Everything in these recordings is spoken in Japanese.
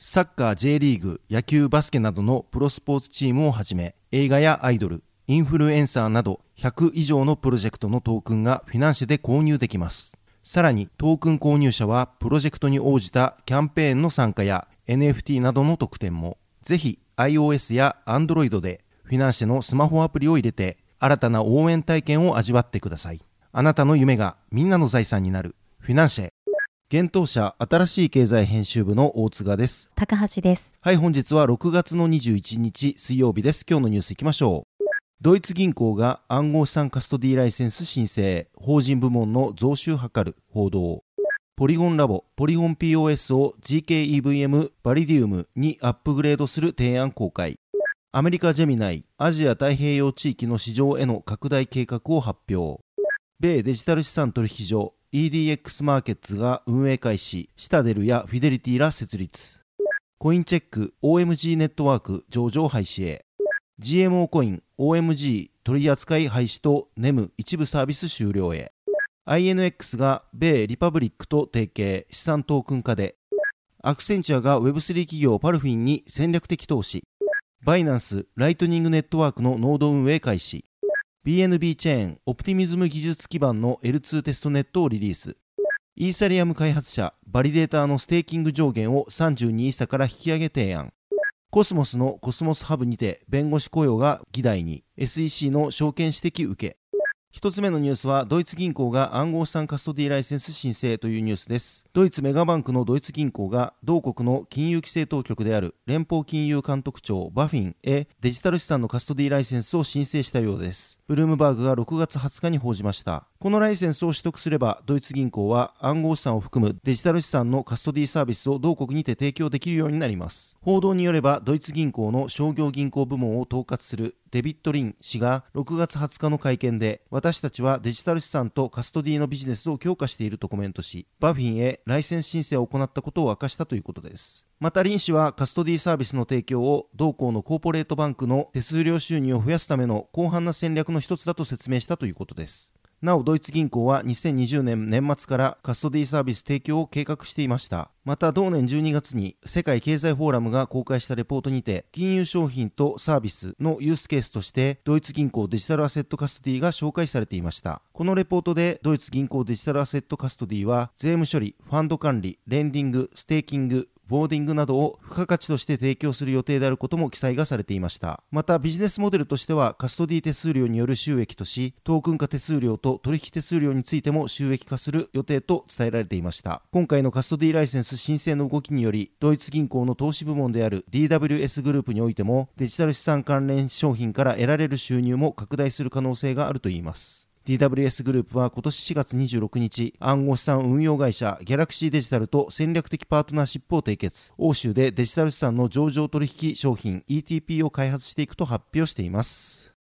サッカー、J リーグ、野球、バスケなどのプロスポーツチームをはじめ、映画やアイドル、インフルエンサーなど100以上のプロジェクトのトークンがフィナンシェで購入できます。さらにトークン購入者はプロジェクトに応じたキャンペーンの参加や NFT などの特典も。ぜひ iOS や Android でフィナンシェのスマホアプリを入れて新たな応援体験を味わってください。あなたの夢がみんなの財産になるフィナンシェ。現当社新しい経済編集部の大塚です。高橋です。はい、本日は6月の21日水曜日です。今日のニュースいきましょう。ドイツ銀行が暗号資産カストディライセンス申請、法人部門の増収図る報道。ポリゴンラボ、ポリゴン POS を ZK EVM バリディウムにアップグレードする提案公開。アメリカジェミナイ、アジア太平洋地域の市場への拡大計画を発表。米デジタル資産取引所 EDX マーケッツが運営開始、シタデルやフィデリティら設立。コインチェック、OMG ネットワーク上場廃止へ。 GMO コイン、OMG 取扱い廃止と NEM 一部サービス終了へ。 INX が米リパブリックと提携、資産トークン化で。アクセンチュアが Web3 企業パルフィンに戦略的投資。バイナンス、ライトニングネットワークのノード運営開始。BNB チェーン、オプティミズム技術基盤の L2 テストネットをリリース。イーサリアム開発者、バリデーターのステーキング上限を32イーサから引き上げ提案。コスモスのコスモスハブにて弁護士雇用が議題に、SEC の証券指摘受け。一つ目のニュースはドイツ銀行が暗号資産カストディライセンス申請というニュースです。ドイツメガバンクのドイツ銀行が同国の金融規制当局である連邦金融監督庁バフィンへデジタル資産のカストディライセンスを申請したようです。ブルームバーグが6月20日に報じました。このライセンスを取得すればドイツ銀行は暗号資産を含むデジタル資産のカストディサービスを同国にて提供できるようになります。報道によればドイツ銀行の商業銀行部門を統括するデビッド・リン氏が6月20日の会見で、私たちはデジタル資産とカストディのビジネスを強化しているとコメントし、バフィンへライセンス申請を行ったことを明かしたということです。またリン氏はカストディサービスの提供を同行のコーポレートバンクの手数料収入を増やすための広範な戦略の一つだと説明したということです。なおドイツ銀行は2020年年末からカストディサービス提供を計画していました。また同年12月に世界経済フォーラムが公開したレポートにて、金融商品とサービスのユースケースとしてドイツ銀行デジタルアセットカストディが紹介されていました。このレポートでドイツ銀行デジタルアセットカストディは税務処理、ファンド管理、レンディング、ステーキング、ボーディングなどを付加価値として提供する予定であることも記載がされていました。またビジネスモデルとしてはカストディ手数料による収益とし、トークン化手数料と取引手数料についても収益化する予定と伝えられていました。今回のカストディライセンス申請の動きにより、ドイツ銀行の投資部門である DWS グループにおいてもデジタル資産関連商品から得られる収入も拡大する可能性があるといいます。DWS グループは今年4月26日、暗号資産運用会社ギャラクシーデジタルと戦略的パートナーシップを締結、欧州でデジタル資産の上場取引商品 ETP を開発していくと発表しています。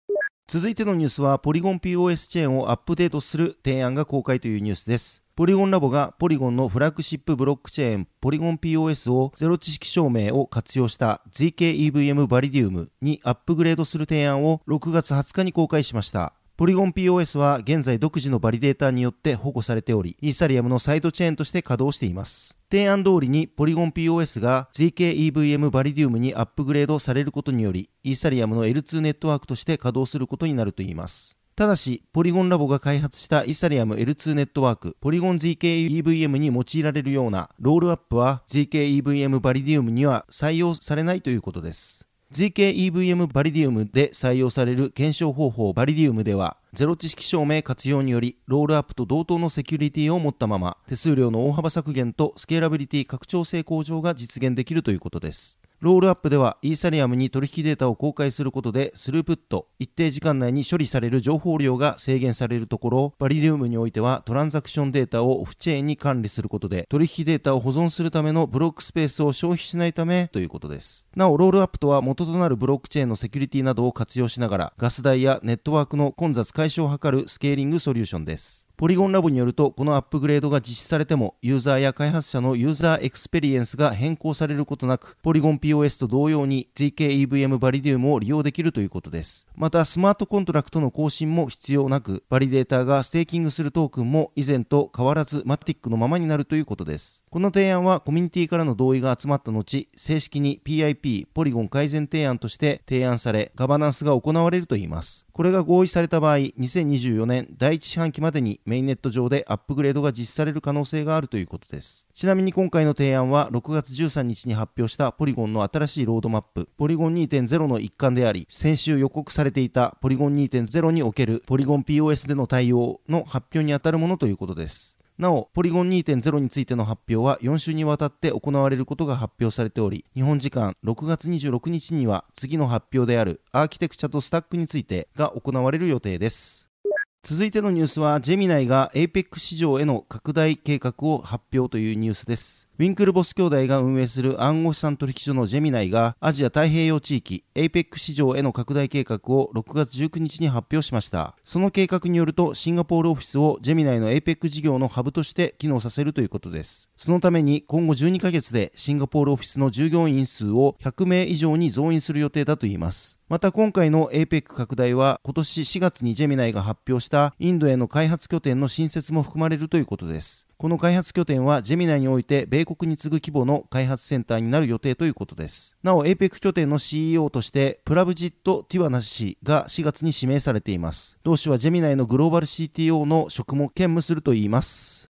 続いてのニュースはポリゴン POS チェーンをアップデートする提案が公開というニュースです。ポリゴンラボがポリゴンのフラッグシップブロックチェーンポリゴン POS をゼロ知識証明を活用した ZK EVM バリディウムにアップグレードする提案を6月20日に公開しました。ポリゴン POS は現在独自のバリデーターによって保護されており、イーサリアムのサイドチェーンとして稼働しています。提案通りにポリゴン POS が ZK EVM バリディウムにアップグレードされることにより、イーサリアムの L2 ネットワークとして稼働することになるといいます。ただし、ポリゴンラボが開発したイーサリアム L2 ネットワーク、ポリゴン ZK EVM に用いられるようなロールアップは ZK EVM バリディウムには採用されないということです。ZK EVM バリディウムで採用される検証方法バリディウムでは、ゼロ知識証明活用によりロールアップと同等のセキュリティを持ったまま、手数料の大幅削減とスケーラビリティ拡張性向上が実現できるということです。ロールアップではイーサリアムに取引データを公開することでスループット、一定時間内に処理される情報量が制限されるところ、バリディウムにおいてはトランザクションデータをオフチェーンに管理することで取引データを保存するためのブロックスペースを消費しないためということです。なおロールアップとは元となるブロックチェーンのセキュリティなどを活用しながらガス代やネットワークの混雑解消を図るスケーリングソリューションです。ポリゴンラボによると、このアップグレードが実施されてもユーザーや開発者のユーザーエクスペリエンスが変更されることなく、ポリゴン POS と同様に ZK EVM バリディウムを利用できるということです。またスマートコントラクトの更新も必要なく、バリデーターがステーキングするトークンも以前と変わらずマティックのままになるということです。この提案はコミュニティからの同意が集まった後、正式に PIP ポリゴン改善提案として提案され、ガバナンスが行われるといいます。これが合意された場合、2024年第1四半期までにメインネット上でアップグレードが実施される可能性があるということです。ちなみに今回の提案は6月13日に発表したポリゴンの新しいロードマップ、ポリゴン 2.0 の一環であり、先週予告されていたポリゴン 2.0 におけるポリゴン POS での対応の発表にあたるものということです。なお、ポリゴン 2.0 についての発表は4週にわたって行われることが発表されており、日本時間6月26日には次の発表であるアーキテクチャとスタックについてが行われる予定です。続いてのニュースは、ジェミナイが APEC 市場への拡大計画を発表というニュースです。ウィンクルボス兄弟が運営する暗号資産取引所のジェミナイがアジア太平洋地域 APEC 市場への拡大計画を6月19日に発表しました。その計画によると、シンガポールオフィスをジェミナイの APEC 事業のハブとして機能させるということです。そのために今後12ヶ月でシンガポールオフィスの従業員数を100名以上に増員する予定だといいます。また今回の APEC 拡大は、今年4月にジェミナイが発表したインドへの開発拠点の新設も含まれるということです。この開発拠点はジェミナイにおいて米国に次ぐ規模の開発センターになる予定ということです。なお APEC 拠点の CEO としてプラブジット・ティワナ氏が4月に指名されています。同氏はジェミナイのグローバル CTO の職も兼務するといいます。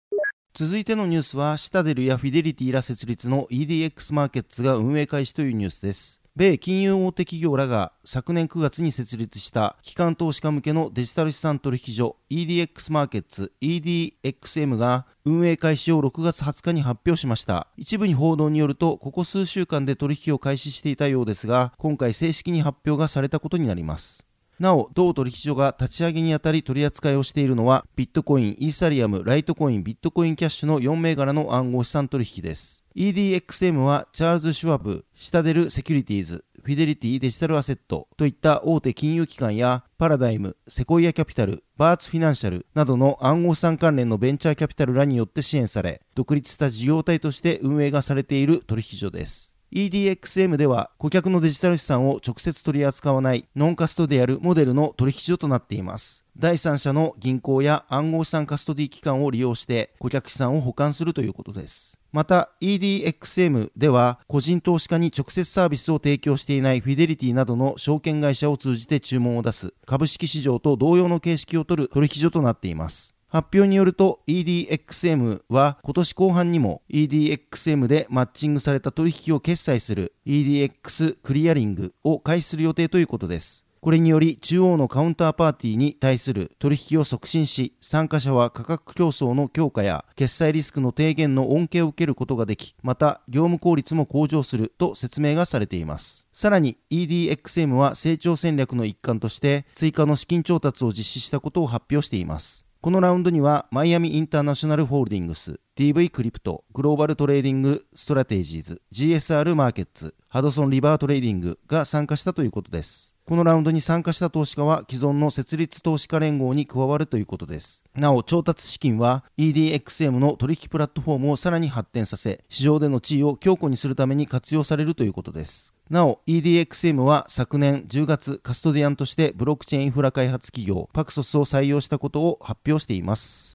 続いてのニュースは、シタデルやフィデリティら設立の EDX マーケッツが運営開始というニュースです。米金融大手企業らが昨年9月に設立した機関投資家向けのデジタル資産取引所 EDX マーケッツ EDXM が運営開始を6月20日に発表しました。一部に報道によると、ここ数週間で取引を開始していたようですが、今回正式に発表がされたことになります。なお、同取引所が立ち上げにあたり取り扱いをしているのは、ビットコイン、イーサリアム、ライトコイン、ビットコインキャッシュの4銘柄の暗号資産取引です。 EDXM はチャールズ・シュワブ、シタデル・セキュリティーズ、フィデリティ・デジタル・アセットといった大手金融機関や、パラダイム、セコイア・キャピタル、バーツ・フィナンシャルなどの暗号資産関連のベンチャーキャピタルらによって支援され、独立した事業体として運営がされている取引所です。EDXM では顧客のデジタル資産を直接取り扱わないノンカストディアルモデルの取引所となっています。第三者の銀行や暗号資産カストディ機関を利用して顧客資産を保管するということです。また EDXM では個人投資家に直接サービスを提供していないフィデリティなどの証券会社を通じて注文を出す株式市場と同様の形式を取る取引所となっています。発表によると EDXM は今年後半にも EDXM でマッチングされた取引を決済する EDX クリアリングを開始する予定ということです。これにより中央のカウンターパーティーに対する取引を促進し、参加者は価格競争の強化や決済リスクの低減の恩恵を受けることができ、また業務効率も向上すると説明がされています。さらに EDXM は成長戦略の一環として追加の資金調達を実施したことを発表しています。このラウンドにはマイアミインターナショナルホールディングス、DV クリプト、グローバルトレーディングストラテジーズ、GSR マーケッツ、ハドソンリバートレーディングが参加したということです。このラウンドに参加した投資家は既存の設立投資家連合に加わるということです。なお、調達資金は EDXM の取引プラットフォームをさらに発展させ、市場での地位を強固にするために活用されるということです。なお EDXM は昨年10月カストディアンとしてブロックチェーンインフラ開発企業パクソスを採用したことを発表しています。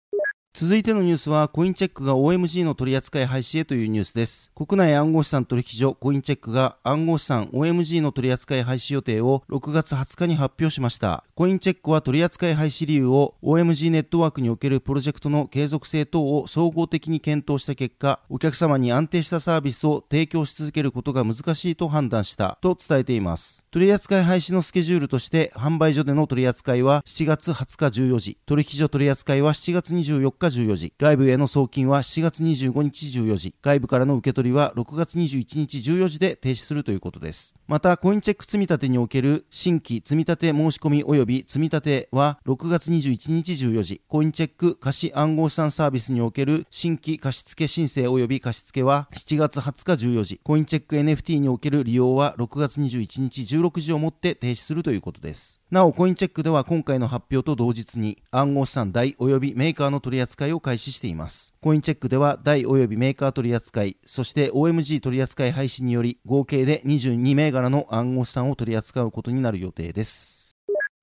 続いてのニュースはコインチェックが OMG の取扱い廃止へというニュースです。国内暗号資産取引所コインチェックが暗号資産 OMG の取扱い廃止予定を6月20日に発表しました。コインチェックは取扱い廃止理由を OMG ネットワークにおけるプロジェクトの継続性等を総合的に検討した結果、お客様に安定したサービスを提供し続けることが難しいと判断したと伝えています。取扱い廃止のスケジュールとして、販売所での取扱いは7月20日14時、取引所取扱いは7月24日14時、外部への送金は7月25日14時、外部からの受け取りは6月21日14時で停止するということです。また、コインチェック積立における新規積立申し込み及び積立は6月21日14時、コインチェック貸し暗号資産サービスにおける新規貸付申請及び貸付は7月20日14時、コインチェック NFT における利用は6月21日16時をもって停止するということです。なお、コインチェックでは今回の発表と同日に暗号資産代及びメーカーの取扱いを開始しています。コインチェックでは代及びメーカー取扱い、そして OMG 取扱い廃止により合計で22銘柄の暗号資産を取り扱うことになる予定です。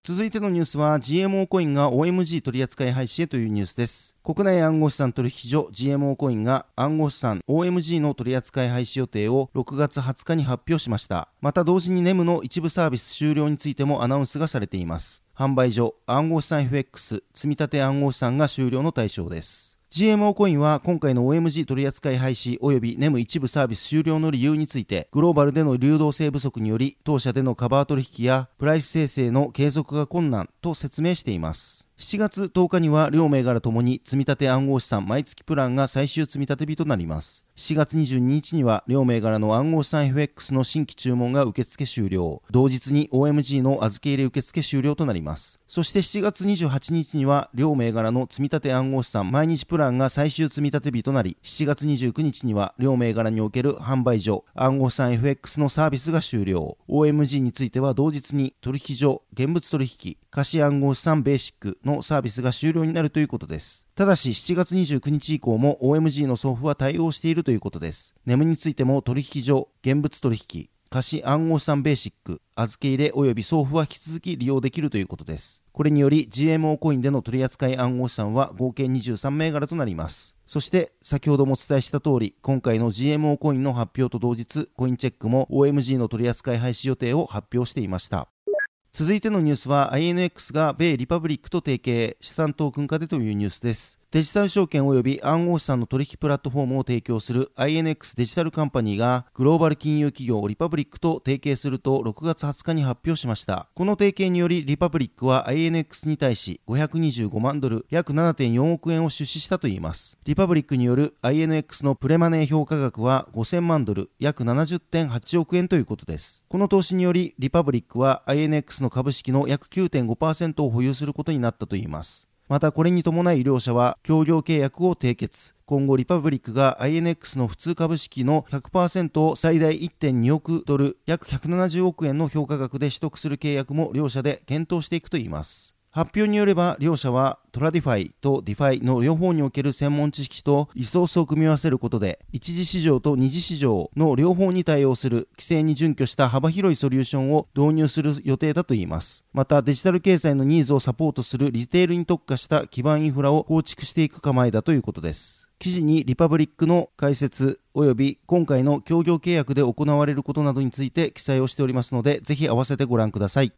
続いてのニュースは GMO コインが OMG 取扱い廃止へというニュースです。国内暗号資産取引所 GMO コインが暗号資産 OMG の取扱い廃止予定を6月20日に発表しました。また、同時に NEM の一部サービス終了についてもアナウンスがされています。販売所暗号資産 FX 積立暗号資産が終了の対象です。GMO コインは今回の OMG 取扱い廃止及び NEM 一部サービス終了の理由について、グローバルでの流動性不足により当社でのカバー取引やプライス生成の継続が困難と説明しています。7月10日には両銘柄ともに積立暗号資産毎月プランが最終積立日となります。7月22日には両銘柄の暗号資産 FX の新規注文が受付終了、同日に OMG の預け入れ受付終了となります。そして7月28日には両銘柄の積立暗号資産毎日プランが最終積立日となり、7月29日には両銘柄における販売所暗号資産 FX のサービスが終了。 OMG については同日に取引所現物取引貸暗号資産ベーシックのサービスが終了になるということです。ただし、7月29日以降も OMG の送付は対応しているということです。 NEM についても取引所現物取引貸暗号資産ベーシック預け入れ及び送付は引き続き利用できるということです。これにより GMO コインでの取扱い暗号資産は合計23銘柄となります。そして、先ほどもお伝えした通り、今回の GMO コインの発表と同日、コインチェックも OMG の取扱い廃止予定を発表していました。続いてのニュースは INX が米リパブリックと提携、資産トークン化でというニュースです。デジタル証券及び暗号資産の取引プラットフォームを提供する INX デジタルカンパニーがグローバル金融企業リパブリックと提携すると6月20日に発表しました。この提携によりリパブリックは INX に対し$525万、約 7.4 億円を出資したといいます。リパブリックによる INX のプレマネー評価額は$5000万、約 70.8 億円ということです。この投資によりリパブリックは INX の株式の約 9.5% を保有することになったといいます。また、これに伴い両社は協業契約を締結。今後リパブリックが INX の普通株式の 100% を最大 $1.2億、約170億円の評価額で取得する契約も両社で検討していくといいます。発表によれば、両社はトラディファイとディファイの両方における専門知識とリソースを組み合わせることで、一次市場と二次市場の両方に対応する規制に準拠した幅広いソリューションを導入する予定だといいます。また、デジタル経済のニーズをサポートするリテールに特化した基盤インフラを構築していく構えだということです。記事にリパブリックの解説及び今回の協業契約で行われることなどについて記載をしておりますので、ぜひ合わせてご覧ください。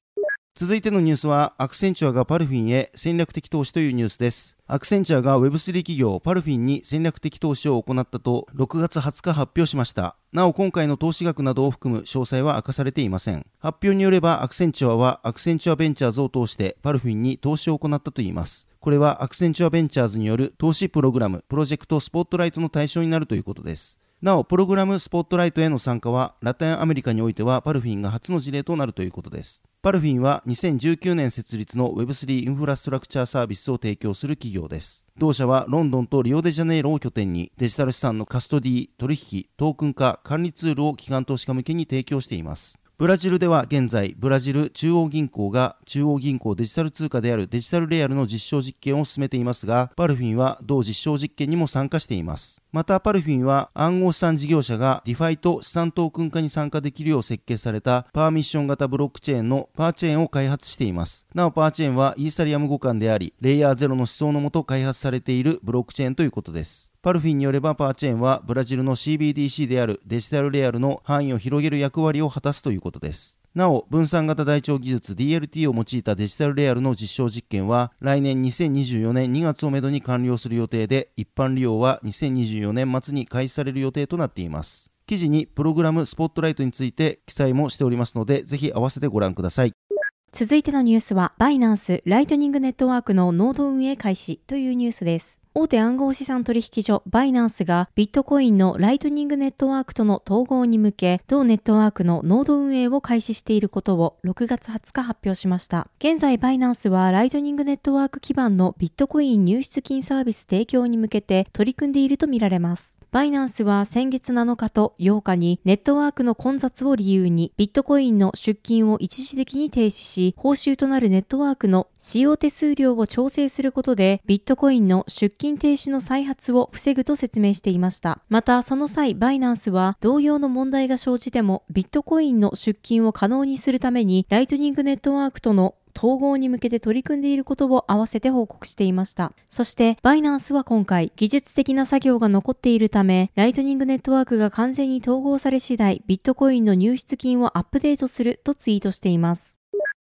続いてのニュースはアクセンチュアがパルフィンへ戦略的投資というニュースです。アクセンチュアが Web3 企業パルフィンに戦略的投資を行ったと6月20日発表しました。なお、今回の投資額などを含む詳細は明かされていません。発表によれば、アクセンチュアはアクセンチュアベンチャーズを通してパルフィンに投資を行ったといいます。これはアクセンチュアベンチャーズによる投資プログラムプロジェクトスポットライトの対象になるということです。なお、プログラムスポットライトへの参加はラテンアメリカにおいてはパルフィンが初の事例となるということです。パルフィンは2019年設立の Web3 インフラストラクチャーサービスを提供する企業です。同社はロンドンとリオデジャネイロを拠点にデジタル資産のカストディ、取引、トークン化、管理ツールを機関投資家向けに提供しています。ブラジルでは現在、ブラジル中央銀行が中央銀行デジタル通貨であるデジタルレアルの実証実験を進めていますが、パルフィンは同実証実験にも参加しています。またパルフィンは暗号資産事業者がディファイと資産トークン化に参加できるよう設計されたパーミッション型ブロックチェーンのパーチェーンを開発しています。なおパーチェーンはイーサリアム互換であり、レイヤーゼロの思想のもと開発されているブロックチェーンということです。パルフィンによればパーチェーンはブラジルの CBDC であるデジタルレアルの範囲を広げる役割を果たすということです。なお、分散型台帳技術 DLT を用いたデジタルレアルの実証実験は来年2024年2月をめどに完了する予定で、一般利用は2024年末に開始される予定となっています。記事にプログラムスポットライトについて記載もしておりますので、ぜひ合わせてご覧ください。続いてのニュースは、バイナンス、ライトニングネットワークのノード運営開始というニュースです。大手暗号資産取引所バイナンスがビットコインのライトニングネットワークとの統合に向け、同ネットワークのノード運営を開始していることを6月20日発表しました。現在バイナンスはライトニングネットワーク基盤のビットコイン入出金サービス提供に向けて取り組んでいるとみられます。バイナンスは先月7日と8日にネットワークの混雑を理由にビットコインの出金を一時的に停止し、報酬となるネットワークの使用手数料を調整することでビットコインの出金停止の再発を防ぐと説明していました。またその際、バイナンスは同様の問題が生じてもビットコインの出金を可能にするためにライトニングネットワークとの統合に向けて取り組んでいることを併せて報告していました。そしてバイナンスは今回、技術的な作業が残っているため、ライトニングネットワークが完全に統合され次第、ビットコインの入出金をアップデートするとツイートしています。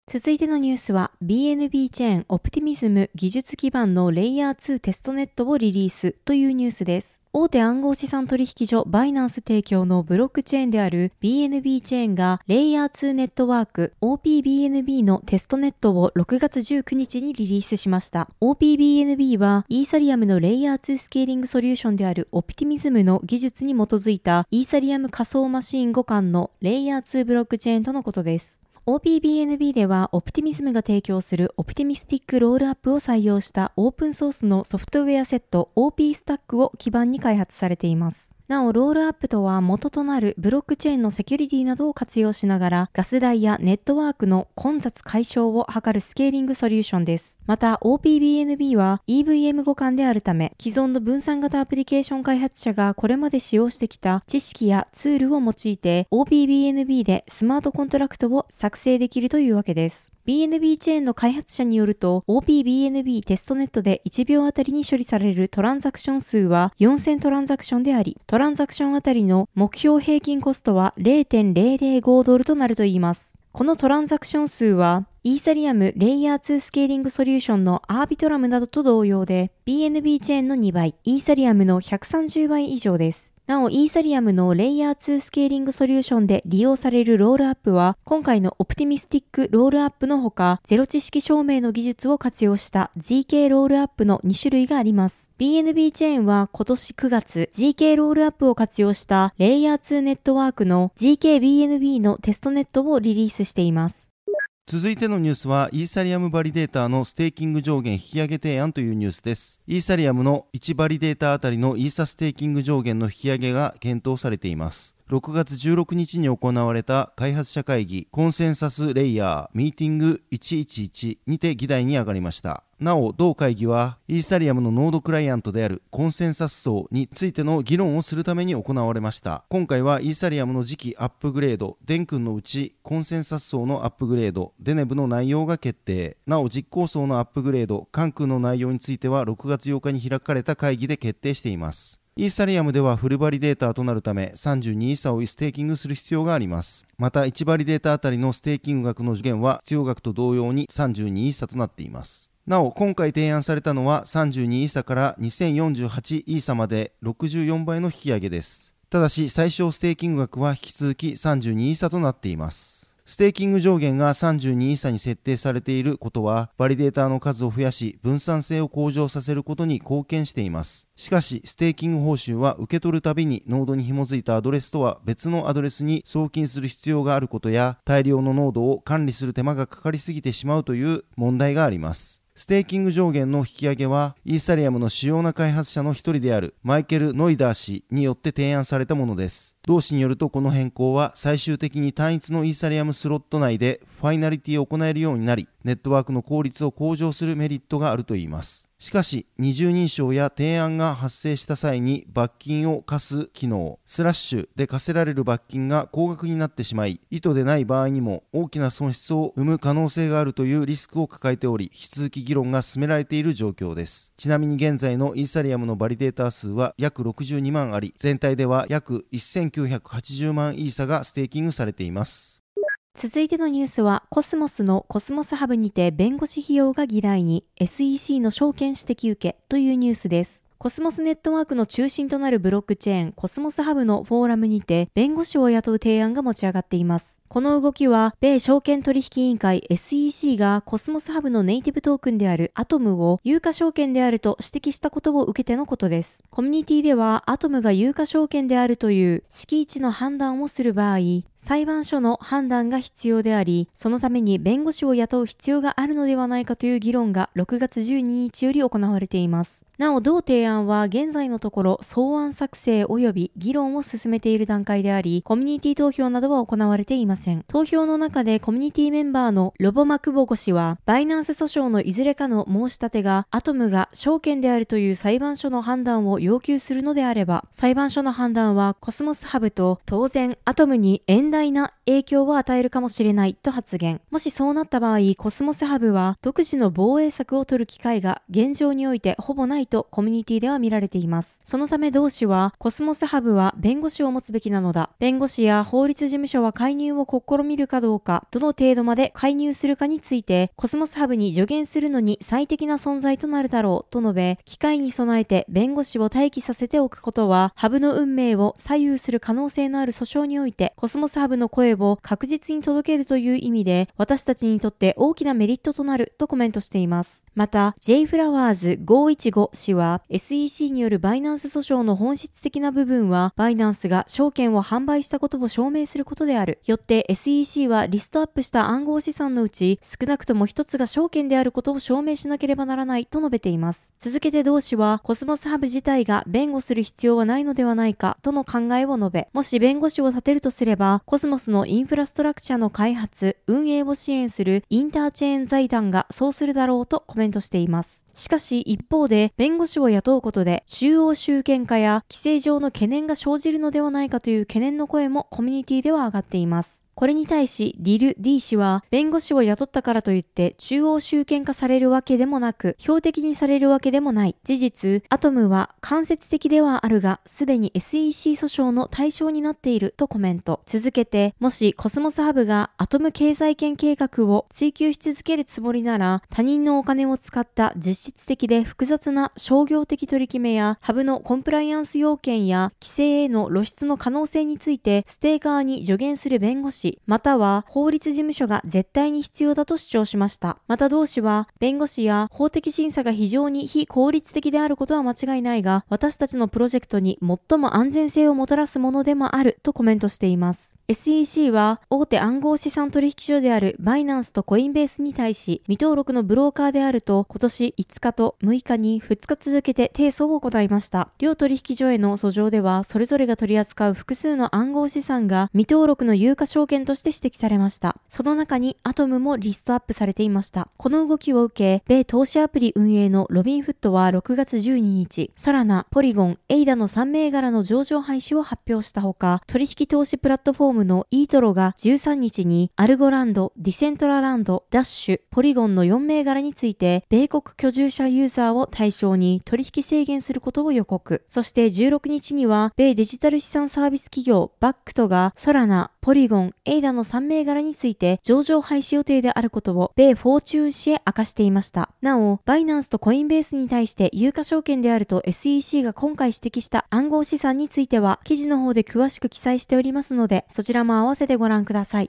続いてのニュースは BNB チェーンオプティミズム技術基盤のレイヤー2テストネットをリリースというニュースです。大手暗号資産取引所バイナンス提供のブロックチェーンである BNB チェーンがレイヤー2ネットワーク OPBNB のテストネットを6月19日にリリースしました。OPBNB はイーサリアムのレイヤー2スケーリングソリューションであるオプティミズムの技術に基づいたイーサリアム仮想マシーン互換のレイヤー2ブロックチェーンとのことです。OPBNB ではオプティミズムが提供するオプティミスティックロールアップを採用したオープンソースのソフトウェアセット OP スタックを基盤に開発されています。なお、ロールアップとは元となるブロックチェーンのセキュリティなどを活用しながらガス代やネットワークの混雑解消を図るスケーリングソリューションです。また OPBNB は EVM 互換であるため、既存の分散型アプリケーション開発者がこれまで使用してきた知識やツールを用いて OPBNB でスマートコントラクトを作成できるというわけです。BNB チェーンの開発者によると OPBNB テストネットで1秒あたりに処理されるトランザクション数は4000トランザクションであり、トランザクションあたりの目標平均コストは $0.005 ドルとなるといいます。このトランザクション数はイーサリアムレイヤー2スケーリングソリューションのアービトラムなどと同様で BNB チェーンの2倍、イーサリアムの130倍以上です。なお、イーサリアムのレイヤー2スケーリングソリューションで利用されるロールアップは、今回のオプティミスティックロールアップのほか、ゼロ知識証明の技術を活用した ZK ロールアップの2種類があります。BNB チェーンは今年9月、ZK ロールアップを活用したレイヤー2ネットワークの ZKBNB のテストネットをリリースしています。続いてのニュースはイーサリアムバリデーターのステーキング上限引き上げ提案というニュースです。イーサリアムの1バリデーターあたりのイーサステーキング上限の引き上げが検討されています。6月16日に行われた開発者会議コンセンサスレイヤーミーティング111にて議題に上がりました。なお、同会議はイーサリアムのノードクライアントであるコンセンサス層についての議論をするために行われました。今回はイーサリアムの次期アップグレードデン君のうちコンセンサス層のアップグレードデネブの内容が決定。なお、実行層のアップグレードカン君の内容については6月8日に開かれた会議で決定しています。イーサリアムではフルバリデーターとなるため32イーサをステーキングする必要があります。また1バリデーターあたりのステーキング額の上限は必要額と同様に32イーサとなっています。なお、今回提案されたのは32イーサから2048イーサまで64倍の引き上げです。ただし最小ステーキング額は引き続き32イーサとなっています。ステーキング上限が32イーサに設定されていることは、バリデーターの数を増やし、分散性を向上させることに貢献しています。しかし、ステーキング報酬は受け取るたびにノードに紐づいたアドレスとは別のアドレスに送金する必要があることや、大量のノードを管理する手間がかかりすぎてしまうという問題があります。ステーキング上限の引き上げはイーサリアムの主要な開発者の一人であるマイケル・ノイダー氏によって提案されたものです。同氏によると、この変更は最終的に単一のイーサリアムスロット内でファイナリティを行えるようになり、ネットワークの効率を向上するメリットがあるといいます。しかし、二重認証や提案が発生した際に罰金を課す機能、スラッシュで課せられる罰金が高額になってしまい、意図でない場合にも大きな損失を生む可能性があるというリスクを抱えており、引き続き議論が進められている状況です。ちなみに現在のイーサリアムのバリデーター数は約62万あり、全体では約1980万イーサがステーキングされています。続いてのニュースは、コスモスのコスモスハブにて弁護士費用が議題に SEC の証券指摘受けというニュースです。コスモスネットワークの中心となるブロックチェーンコスモスハブのフォーラムにて弁護士を雇う提案が持ち上がっています。この動きは米証券取引委員会 SEC がコスモスハブのネイティブトークンであるアトムを有価証券であると指摘したことを受けてのことです。コミュニティではアトムが有価証券であるという敷地の判断をする場合、裁判所の判断が必要であり、そのために弁護士を雇う必要があるのではないかという議論が6月12日より行われています。なお、同提案は現在のところ草案作成及び議論を進めている段階であり、コミュニティ投票などは行われていません。投票の中でコミュニティメンバーのロボマクボゴ氏は、バイナンス訴訟のいずれかの申し立てがアトムが証券であるという裁判所の判断を要求するのであれば、裁判所の判断はコスモスハブと当然アトムに遠大な影響を与えるかもしれないと発言。もしそうなった場合、コスモスハブは独自の防衛策を取る機会が現状においてほぼないとコミュニティでは見られています。そのため同氏は、コスモスハブは弁護士を持つべきなのだ、弁護士や法律事務所は介入を試みるかどうか、どの程度まで介入するかについてコスモスハブに助言するのに最適な存在となるだろうと述べ、機会に備えて弁護士を待機させておくことはハブの運命を左右する可能性のある訴訟においてコスモスハブの声を確実に届けるという意味で私たちにとって大きなメリットとなるとコメントしています。また J フラワーズ515氏は、 SEC によるバイナンス訴訟の本質的な部分はバイナンスが証券を販売したことを証明することである、よって SEC はリストアップした暗号資産のうち少なくとも一つが証券であることを証明しなければならないと述べています。続けて同氏は、コスモスハブ自体が弁護する必要はないのではないかとの考えを述べ、もし弁護士を立てるとすればコスモスのインフラストラクチャの開発運営を支援するインターチェーン財団がそうするだろうとコメントしています。しかし一方で、弁護士を雇うことで中央集権化や規制上の懸念が生じるのではないかという懸念の声もコミュニティでは上がっています。これに対しリル D 氏は、弁護士を雇ったからといって中央集権化されるわけでもなく標的にされるわけでもない、事実アトムは間接的ではあるがすでに SEC 訴訟の対象になっているとコメント。続けて、もしコスモスハブがアトム経済圏計画を追求し続けるつもりなら、他人のお金を使った実質的で複雑な商業的取り決めやハブのコンプライアンス要件や規制への露出の可能性についてステーカーに助言する弁護士または法律事務所が絶対に必要だと主張しました。また同氏は、弁護士や法的審査が非常に非効率的であることは間違いないが、私たちのプロジェクトに最も安全性をもたらすものでもあるとコメントしています。 SEC は大手暗号資産取引所であるバイナンスとコインベースに対し、未登録のブローカーであると今年5日と6日に2日続けて提訴を行いました。両取引所への訴状では、それぞれが取り扱う複数の暗号資産が未登録の有価証券として指摘されました。その中にアトムもリストアップされていました。この動きを受け、米投資アプリ運営のロビンフッドは6月12日、ソラナ、ポリゴン、エイダの3銘柄の上場廃止を発表したほか、取引投資プラットフォームのイートロが13日にアルゴランド、ディセントラランド、ダッシュ、ポリゴンの4銘柄について米国居住者ユーザーを対象に取引制限することを予告。そして16日には米デジタル資産サービス企業バックトがソラナ、ポリゴン、エイダの3銘柄について上場廃止予定であることを米フォーチューン紙へ明かしていました。なお、バイナンスとコインベースに対して有価証券であると SEC が今回指摘した暗号資産については記事の方で詳しく記載しておりますので、そちらも合わせてご覧ください。